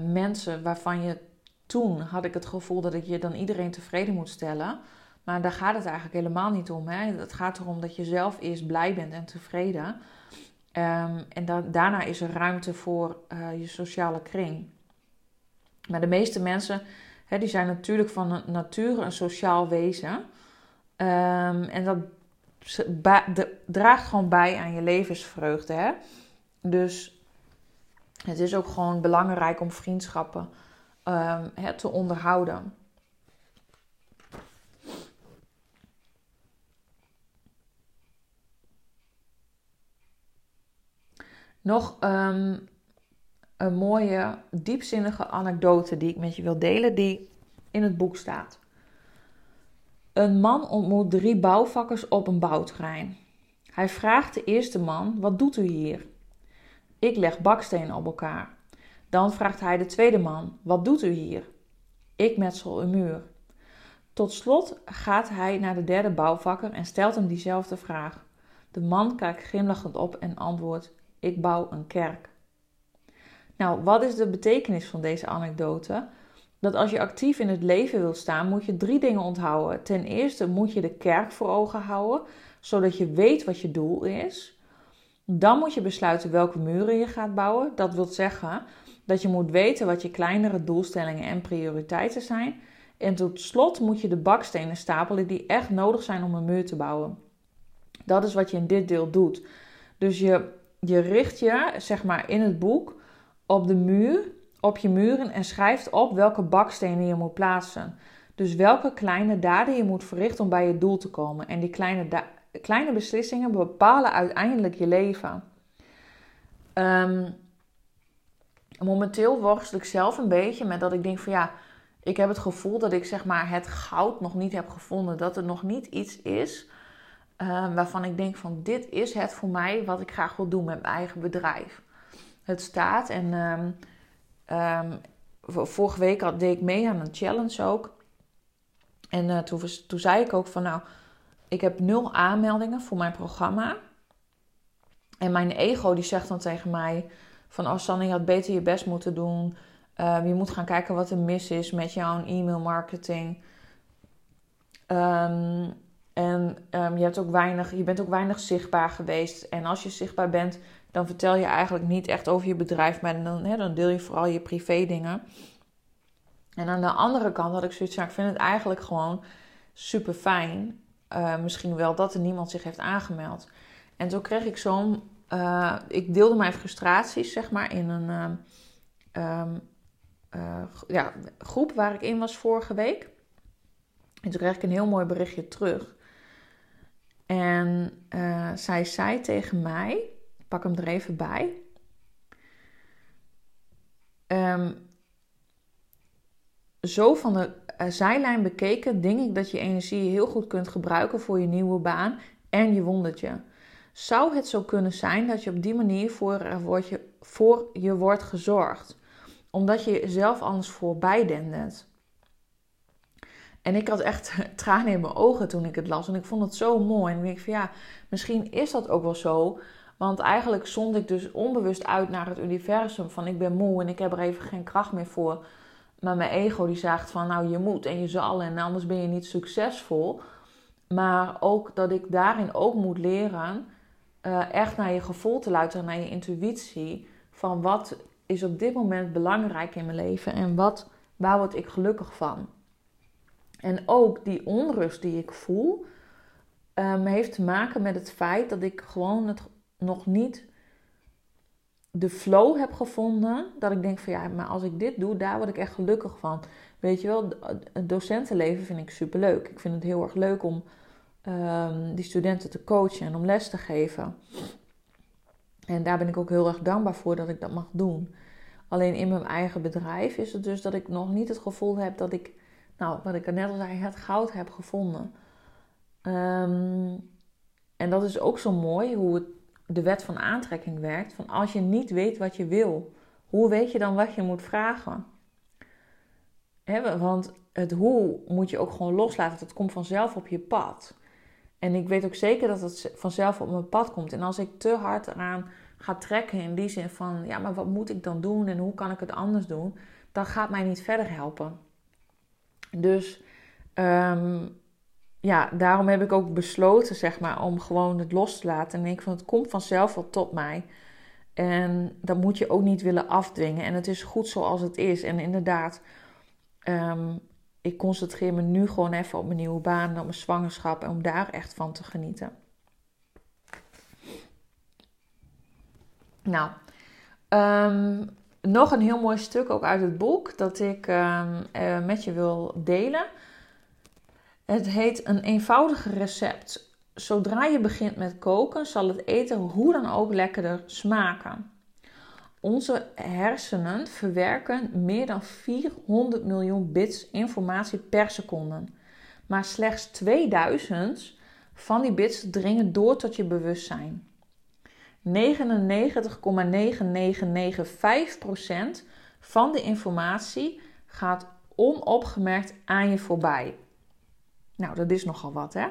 mensen waarvan je... Toen had ik het gevoel dat ik je dan iedereen tevreden moet stellen. Maar daar gaat het eigenlijk helemaal niet om. Hè? Het gaat erom dat je zelf eerst blij bent en tevreden. En daarna is er ruimte voor je sociale kring. Maar de meeste mensen, hè, die zijn natuurlijk van nature een sociaal wezen. En dat draagt gewoon bij aan je levensvreugde. Hè? Dus het is ook gewoon belangrijk om vriendschappen te onderhouden. Nog een mooie, diepzinnige anekdote die ik met je wil delen, die in het boek staat. Een man ontmoet 3 bouwvakkers op een bouwterrein. Hij vraagt de eerste man, wat doet u hier? Ik leg bakstenen op elkaar. Dan vraagt hij de tweede man, wat doet u hier? Ik metsel een muur. Tot slot gaat hij naar de derde bouwvakker en stelt hem diezelfde vraag. De man kijkt glimlachend op en antwoordt: ik bouw een kerk. Nou, wat is de betekenis van deze anekdote? Dat als je actief in het leven wilt staan, moet je 3 dingen onthouden. Ten eerste moet je de kerk voor ogen houden, zodat je weet wat je doel is. Dan moet je besluiten welke muren je gaat bouwen. Dat wil zeggen dat je moet weten wat je kleinere doelstellingen en prioriteiten zijn. En tot slot moet je de bakstenen stapelen die echt nodig zijn om een muur te bouwen. Dat is wat je in dit deel doet. Dus je richt je, zeg maar, in het boek op de muur, op je muren en schrijft op welke bakstenen je moet plaatsen. Dus welke kleine daden je moet verrichten om bij je doel te komen. En die kleine beslissingen bepalen uiteindelijk je leven. Momenteel worstel ik zelf een beetje met dat ik denk van ja, ik heb het gevoel dat ik, zeg maar, het goud nog niet heb gevonden. Dat er nog niet iets is waarvan ik denk van dit is het voor mij wat ik graag wil doen met mijn eigen bedrijf. Het staat en vorige week deed ik mee aan een challenge ook. En toen zei ik ook van nou, ik heb 0 aanmeldingen voor mijn programma. En mijn ego die zegt dan tegen mij van oh Sanne, je had beter je best moeten doen. Je moet gaan kijken wat er mis is met jouw e-mail marketing. Je bent ook weinig zichtbaar geweest. En als je zichtbaar bent, dan vertel je eigenlijk niet echt over je bedrijf. Maar dan deel je vooral je privé dingen. En aan de andere kant had ik zoiets van, ik vind het eigenlijk gewoon super fijn. Misschien wel dat er niemand zich heeft aangemeld. En toen kreeg ik zo'n... ik deelde mijn frustraties, zeg maar, in een groep waar ik in was vorige week. En toen kreeg ik een heel mooi berichtje terug. En zij zei tegen mij... Ik pak hem er even bij. Zo van de zijlijn bekeken denk ik dat je energie heel goed kunt gebruiken voor je nieuwe baan en je wondertje. Zou het zo kunnen zijn dat je op die manier voor je wordt gezorgd? Omdat je jezelf anders voorbij dendert. En ik had echt tranen in mijn ogen toen ik het las. En ik vond het zo mooi. En ik denk van ja, misschien is dat ook wel zo. Want eigenlijk zond ik dus onbewust uit naar het universum van ik ben moe en ik heb er even geen kracht meer voor. Maar mijn ego die zegt van nou je moet en je zal en anders ben je niet succesvol. Maar ook dat ik daarin ook moet leren echt naar je gevoel te luisteren, naar je intuïtie. Van wat is op dit moment belangrijk in mijn leven en waar word ik gelukkig van. En ook die onrust die ik voel heeft te maken met het feit dat ik gewoon nog niet de flow heb gevonden, dat ik denk van ja, maar als ik dit doe, daar word ik echt gelukkig van. Weet je wel, het docentenleven vind ik superleuk. Ik vind het heel erg leuk om die studenten te coachen en om les te geven. En daar ben ik ook heel erg dankbaar voor dat ik dat mag doen. Alleen in mijn eigen bedrijf is het dus dat ik nog niet het gevoel heb dat ik, nou, wat ik net al zei, het goud heb gevonden. En dat is ook zo mooi hoe de wet van aantrekking werkt, van als je niet weet wat je wil, hoe weet je dan wat je moet vragen? Want het hoe moet je ook gewoon loslaten, dat komt vanzelf op je pad. En ik weet ook zeker dat het vanzelf op mijn pad komt. En als ik te hard eraan ga trekken in die zin van, ja, maar wat moet ik dan doen en hoe kan ik het anders doen, dan gaat mij niet verder helpen. Dus ja, daarom heb ik ook besloten, zeg maar, om gewoon het los te laten. En ik denk van, het komt vanzelf wel tot mij. En dat moet je ook niet willen afdwingen. En het is goed zoals het is. En inderdaad, ik concentreer me nu gewoon even op mijn nieuwe baan, op mijn zwangerschap en om daar echt van te genieten. Nou, nog een heel mooi stuk ook uit het boek dat ik met je wil delen. Het heet een eenvoudige recept. Zodra je begint met koken, zal het eten hoe dan ook lekkerder smaken. Onze hersenen verwerken meer dan 400 miljoen bits informatie per seconde. Maar slechts 2000 van die bits dringen door tot je bewustzijn. 99,9995% van de informatie gaat onopgemerkt aan je voorbij. Nou, dat is nogal wat, hè?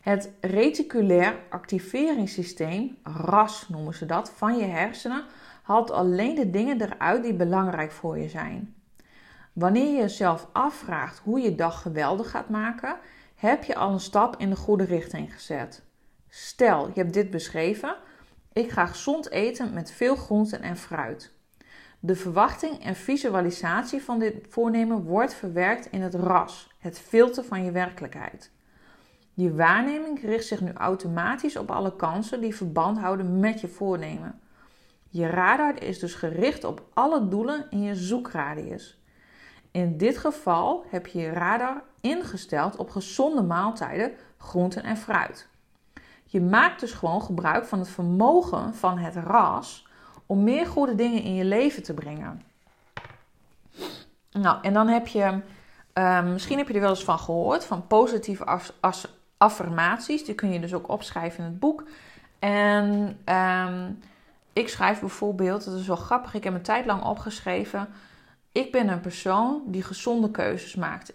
Het reticulair activeringssysteem, RAS noemen ze dat, van je hersenen, haalt alleen de dingen eruit die belangrijk voor je zijn. Wanneer je jezelf afvraagt hoe je dag geweldig gaat maken, heb je al een stap in de goede richting gezet. Stel, je hebt dit beschreven. Ik ga gezond eten met veel groenten en fruit. De verwachting en visualisatie van dit voornemen wordt verwerkt in het RAS, het filter van je werkelijkheid. Je waarneming richt zich nu automatisch op alle kansen die verband houden met je voornemen. Je radar is dus gericht op alle doelen in je zoekradius. In dit geval heb je je radar ingesteld op gezonde maaltijden, groenten en fruit. Je maakt dus gewoon gebruik van het vermogen van het RAS om meer goede dingen in je leven te brengen. Nou, en dan heb je, misschien heb je er wel eens van gehoord, van positieve affirmaties. Die kun je dus ook opschrijven in het boek. En ik schrijf bijvoorbeeld, dat is wel grappig, ik heb een tijd lang opgeschreven: ik ben een persoon die gezonde keuzes maakt.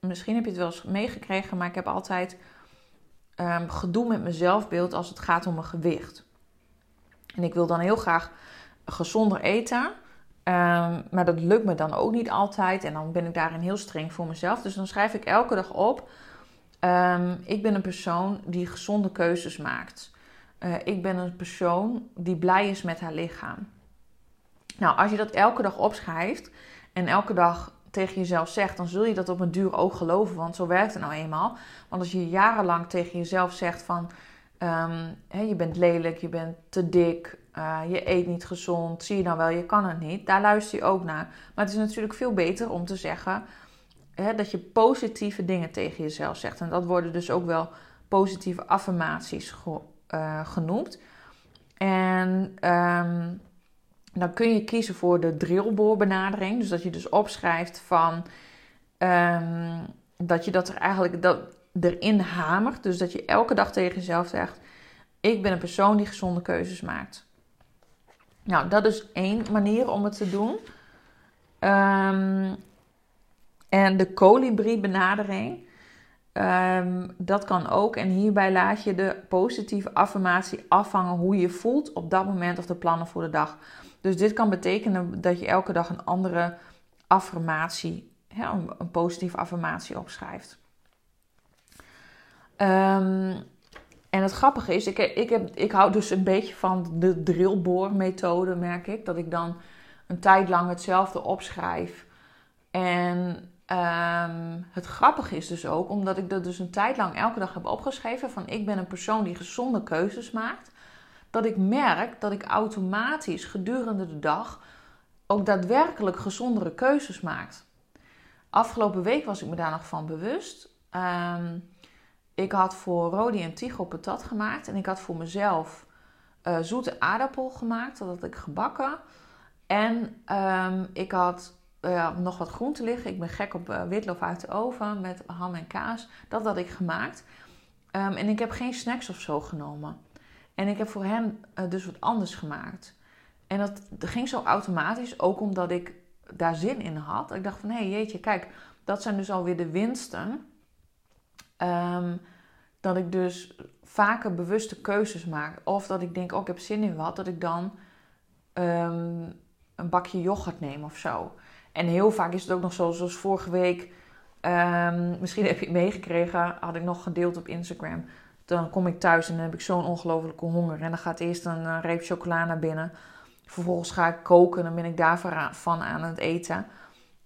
Misschien heb je het wel eens meegekregen, maar ik heb altijd gedoe met mijn zelfbeeld als het gaat om mijn gewicht. En ik wil dan heel graag gezonder eten. Maar dat lukt me dan ook niet altijd. En dan ben ik daarin heel streng voor mezelf. Dus dan schrijf ik elke dag op: ik ben een persoon die gezonde keuzes maakt. Ik ben een persoon die blij is met haar lichaam. Nou, als je dat elke dag opschrijft en elke dag tegen jezelf zegt, dan zul je dat op een duur ook geloven, want zo werkt het nou eenmaal. Want als je jarenlang tegen jezelf zegt van, je bent lelijk, je bent te dik, je eet niet gezond, zie je nou wel, je kan het niet. Daar luister je ook naar. Maar het is natuurlijk veel beter om te zeggen dat je positieve dingen tegen jezelf zegt. En dat worden dus ook wel positieve affirmaties genoemd. En dan kun je kiezen voor de drillboorbenadering. Dus dat je dus opschrijft van dat je dat er eigenlijk erin hamert. Dus dat je elke dag tegen jezelf zegt: ik ben een persoon die gezonde keuzes maakt. Nou, dat is één manier om het te doen. En de kolibrie-benadering. Dat kan ook. En hierbij laat je de positieve affirmatie afhangen hoe je voelt op dat moment of de plannen voor de dag. Dus dit kan betekenen dat je elke dag een andere affirmatie, een positieve affirmatie opschrijft. En het grappige is, ik hou dus een beetje van de drillboormethode, merk ik. Dat ik dan een tijd lang hetzelfde opschrijf. En het grappige is dus ook, omdat ik dat dus een tijd lang elke dag heb opgeschreven, van ik ben een persoon die gezonde keuzes maakt, dat ik merk dat ik automatisch gedurende de dag ook daadwerkelijk gezondere keuzes maak. Afgelopen week was ik me daar nog van bewust. Ik had voor Rodi en Tycho patat gemaakt en ik had voor mezelf zoete aardappel gemaakt. Dat had ik gebakken. En ik had nog wat groenten liggen. Ik ben gek op witlof uit de oven met ham en kaas. Dat had ik gemaakt. En ik heb geen snacks of zo genomen. En ik heb voor hem dus wat anders gemaakt. En dat ging zo automatisch, ook omdat ik daar zin in had. Ik dacht van, jeetje, kijk, dat zijn dus alweer de winsten. Dat ik dus vaker bewuste keuzes maak. Of dat ik denk, ik heb zin in wat. Dat ik dan een bakje yoghurt neem of zo. En heel vaak is het ook nog zo, zoals vorige week. Misschien heb je het meegekregen, had ik nog gedeeld op Instagram. Dan kom ik thuis en dan heb ik zo'n ongelofelijke honger. En dan gaat eerst een reep chocola naar binnen. Vervolgens ga ik koken en dan ben ik daarvan aan het eten.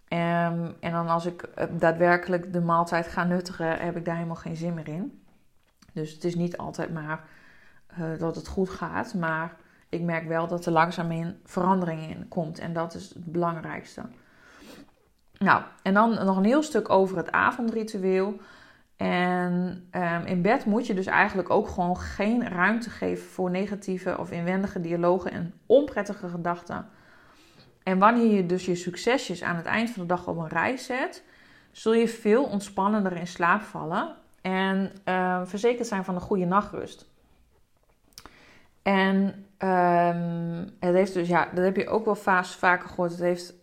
En dan als ik daadwerkelijk de maaltijd ga nuttigen, heb ik daar helemaal geen zin meer in. Dus het is niet altijd maar dat het goed gaat. Maar ik merk wel dat er langzaam een verandering in komt. En dat is het belangrijkste. Nou, en dan nog een heel stuk over het avondritueel. En in bed moet je dus eigenlijk ook gewoon geen ruimte geven voor negatieve of inwendige dialogen en onprettige gedachten. En wanneer je dus je succesjes aan het eind van de dag op een rij zet, zul je veel ontspannender in slaap vallen en verzekerd zijn van een goede nachtrust. En het heeft dus, dat heb je ook wel vaker gehoord, het heeft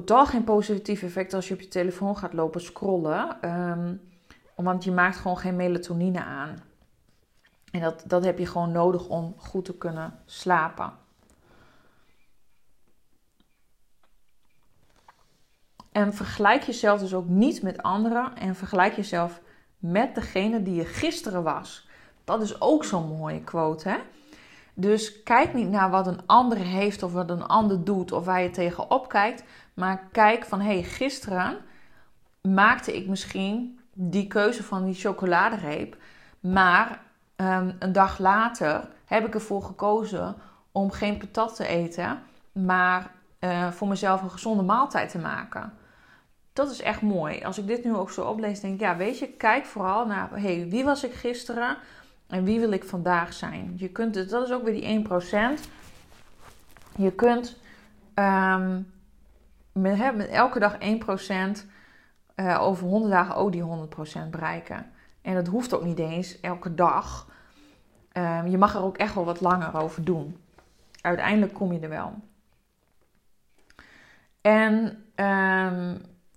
totaal geen positief effect als je op je telefoon gaat lopen scrollen. Want je maakt gewoon geen melatonine aan. En dat heb je gewoon nodig om goed te kunnen slapen. En vergelijk jezelf dus ook niet met anderen. En vergelijk jezelf met degene die je gisteren was. Dat is ook zo'n mooie quote, hè? Dus kijk niet naar wat een ander heeft of wat een ander doet of waar je tegenop kijkt. Maar kijk van, hé, gisteren maakte ik misschien die keuze van die chocoladereep. Maar een dag later heb ik ervoor gekozen om geen patat te eten. Maar voor mezelf een gezonde maaltijd te maken. Dat is echt mooi. Als ik dit nu ook zo oplees, denk ik, ja, weet je, kijk vooral naar, hé, wie was ik gisteren? En wie wil ik vandaag zijn? Je kunt, dat is ook weer die 1%. Je kunt met elke dag 1% over 100 dagen ook die 100% bereiken. En dat hoeft ook niet eens elke dag. Je mag er ook echt wel wat langer over doen. Uiteindelijk kom je er wel. En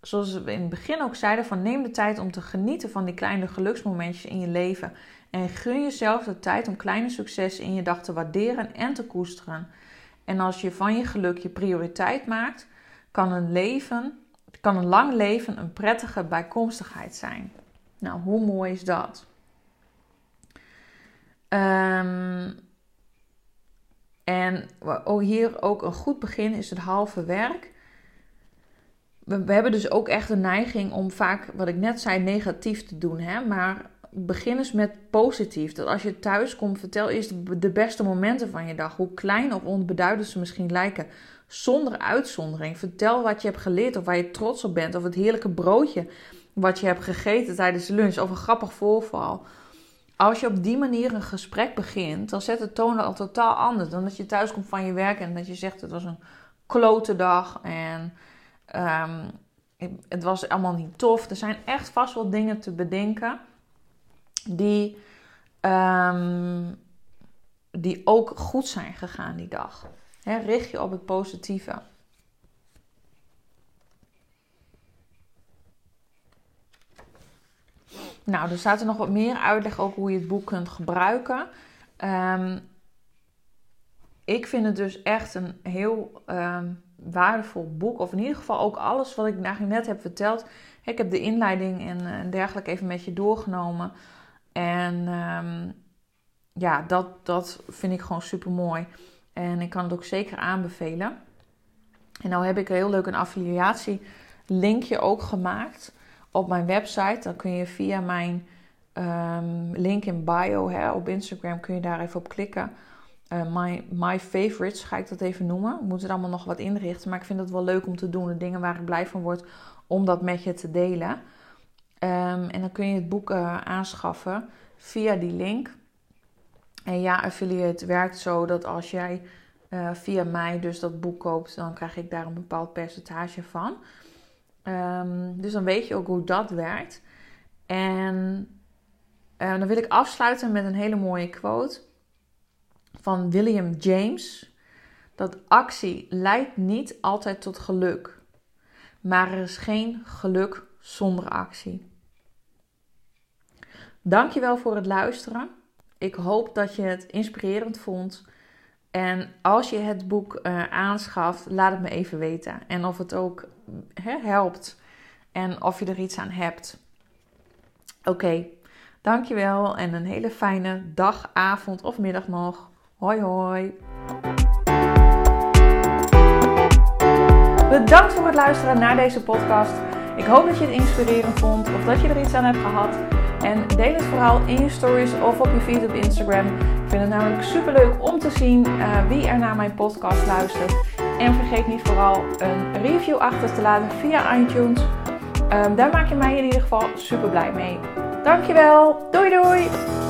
zoals we in het begin ook zeiden, van neem de tijd om te genieten van die kleine geluksmomentjes in je leven. En gun jezelf de tijd om kleine successen in je dag te waarderen en te koesteren. En als je van je geluk je prioriteit maakt, kan een lang leven een prettige bijkomstigheid zijn. Nou, hoe mooi is dat? En hier ook een goed begin is het halve werk. We hebben dus ook echt de neiging om vaak, wat ik net zei, negatief te doen. Hè? Maar begin eens met positief. Dat als je thuis komt, vertel eerst de beste momenten van je dag. Hoe klein of onbeduidend ze misschien lijken. Zonder uitzondering. Vertel wat je hebt geleerd of waar je trots op bent. Of het heerlijke broodje wat je hebt gegeten tijdens de lunch. Of een grappig voorval. Als je op die manier een gesprek begint, dan zet de toon al totaal anders. Dan dat je thuis komt van je werk en dat je zegt, het was een klote dag en het was allemaal niet tof. Er zijn echt vast wel dingen te bedenken die ook goed zijn gegaan die dag. Hè, richt je op het positieve. Nou, er staat er nog wat meer uitleg ook hoe je het boek kunt gebruiken. Ik vind het dus echt een heel waardevol boek. Of in ieder geval ook alles wat ik eigenlijk net heb verteld. Ik heb de inleiding en dergelijke even met je doorgenomen. En ja, dat vind ik gewoon super mooi. En ik kan het ook zeker aanbevelen. En nou heb ik heel leuk een affiliatielinkje ook gemaakt op mijn website. Dan kun je via mijn link in bio, hè, op Instagram, kun je daar even op klikken. My favorites ga ik dat even noemen. Ik moet er allemaal nog wat inrichten. Maar ik vind het wel leuk om te doen. De dingen waar ik blij van word. Om dat met je te delen. En dan kun je het boek aanschaffen via die link. En ja, affiliate werkt zo dat als jij via mij dus dat boek koopt, dan krijg ik daar een bepaald percentage van. Dus dan weet je ook hoe dat werkt. En dan wil ik afsluiten met een hele mooie quote van William James. Dat actie leidt niet altijd tot geluk. Maar er is geen geluk zonder actie. Dankjewel voor het luisteren. Ik hoop dat je het inspirerend vond. En als je het boek aanschaft, laat het me even weten. En of het ook helpt. En of je er iets aan hebt. Oké, dankjewel en een hele fijne dag, avond of middag nog. Hoi hoi. Bedankt voor het luisteren naar deze podcast. Ik hoop dat je het inspirerend vond of dat je er iets aan hebt gehad. En deel het vooral in je stories of op je feed op Instagram. Ik vind het namelijk superleuk om te zien wie er naar mijn podcast luistert. En vergeet niet vooral een review achter te laten via iTunes. Daar maak je mij in ieder geval super blij mee. Dankjewel. Doei doei.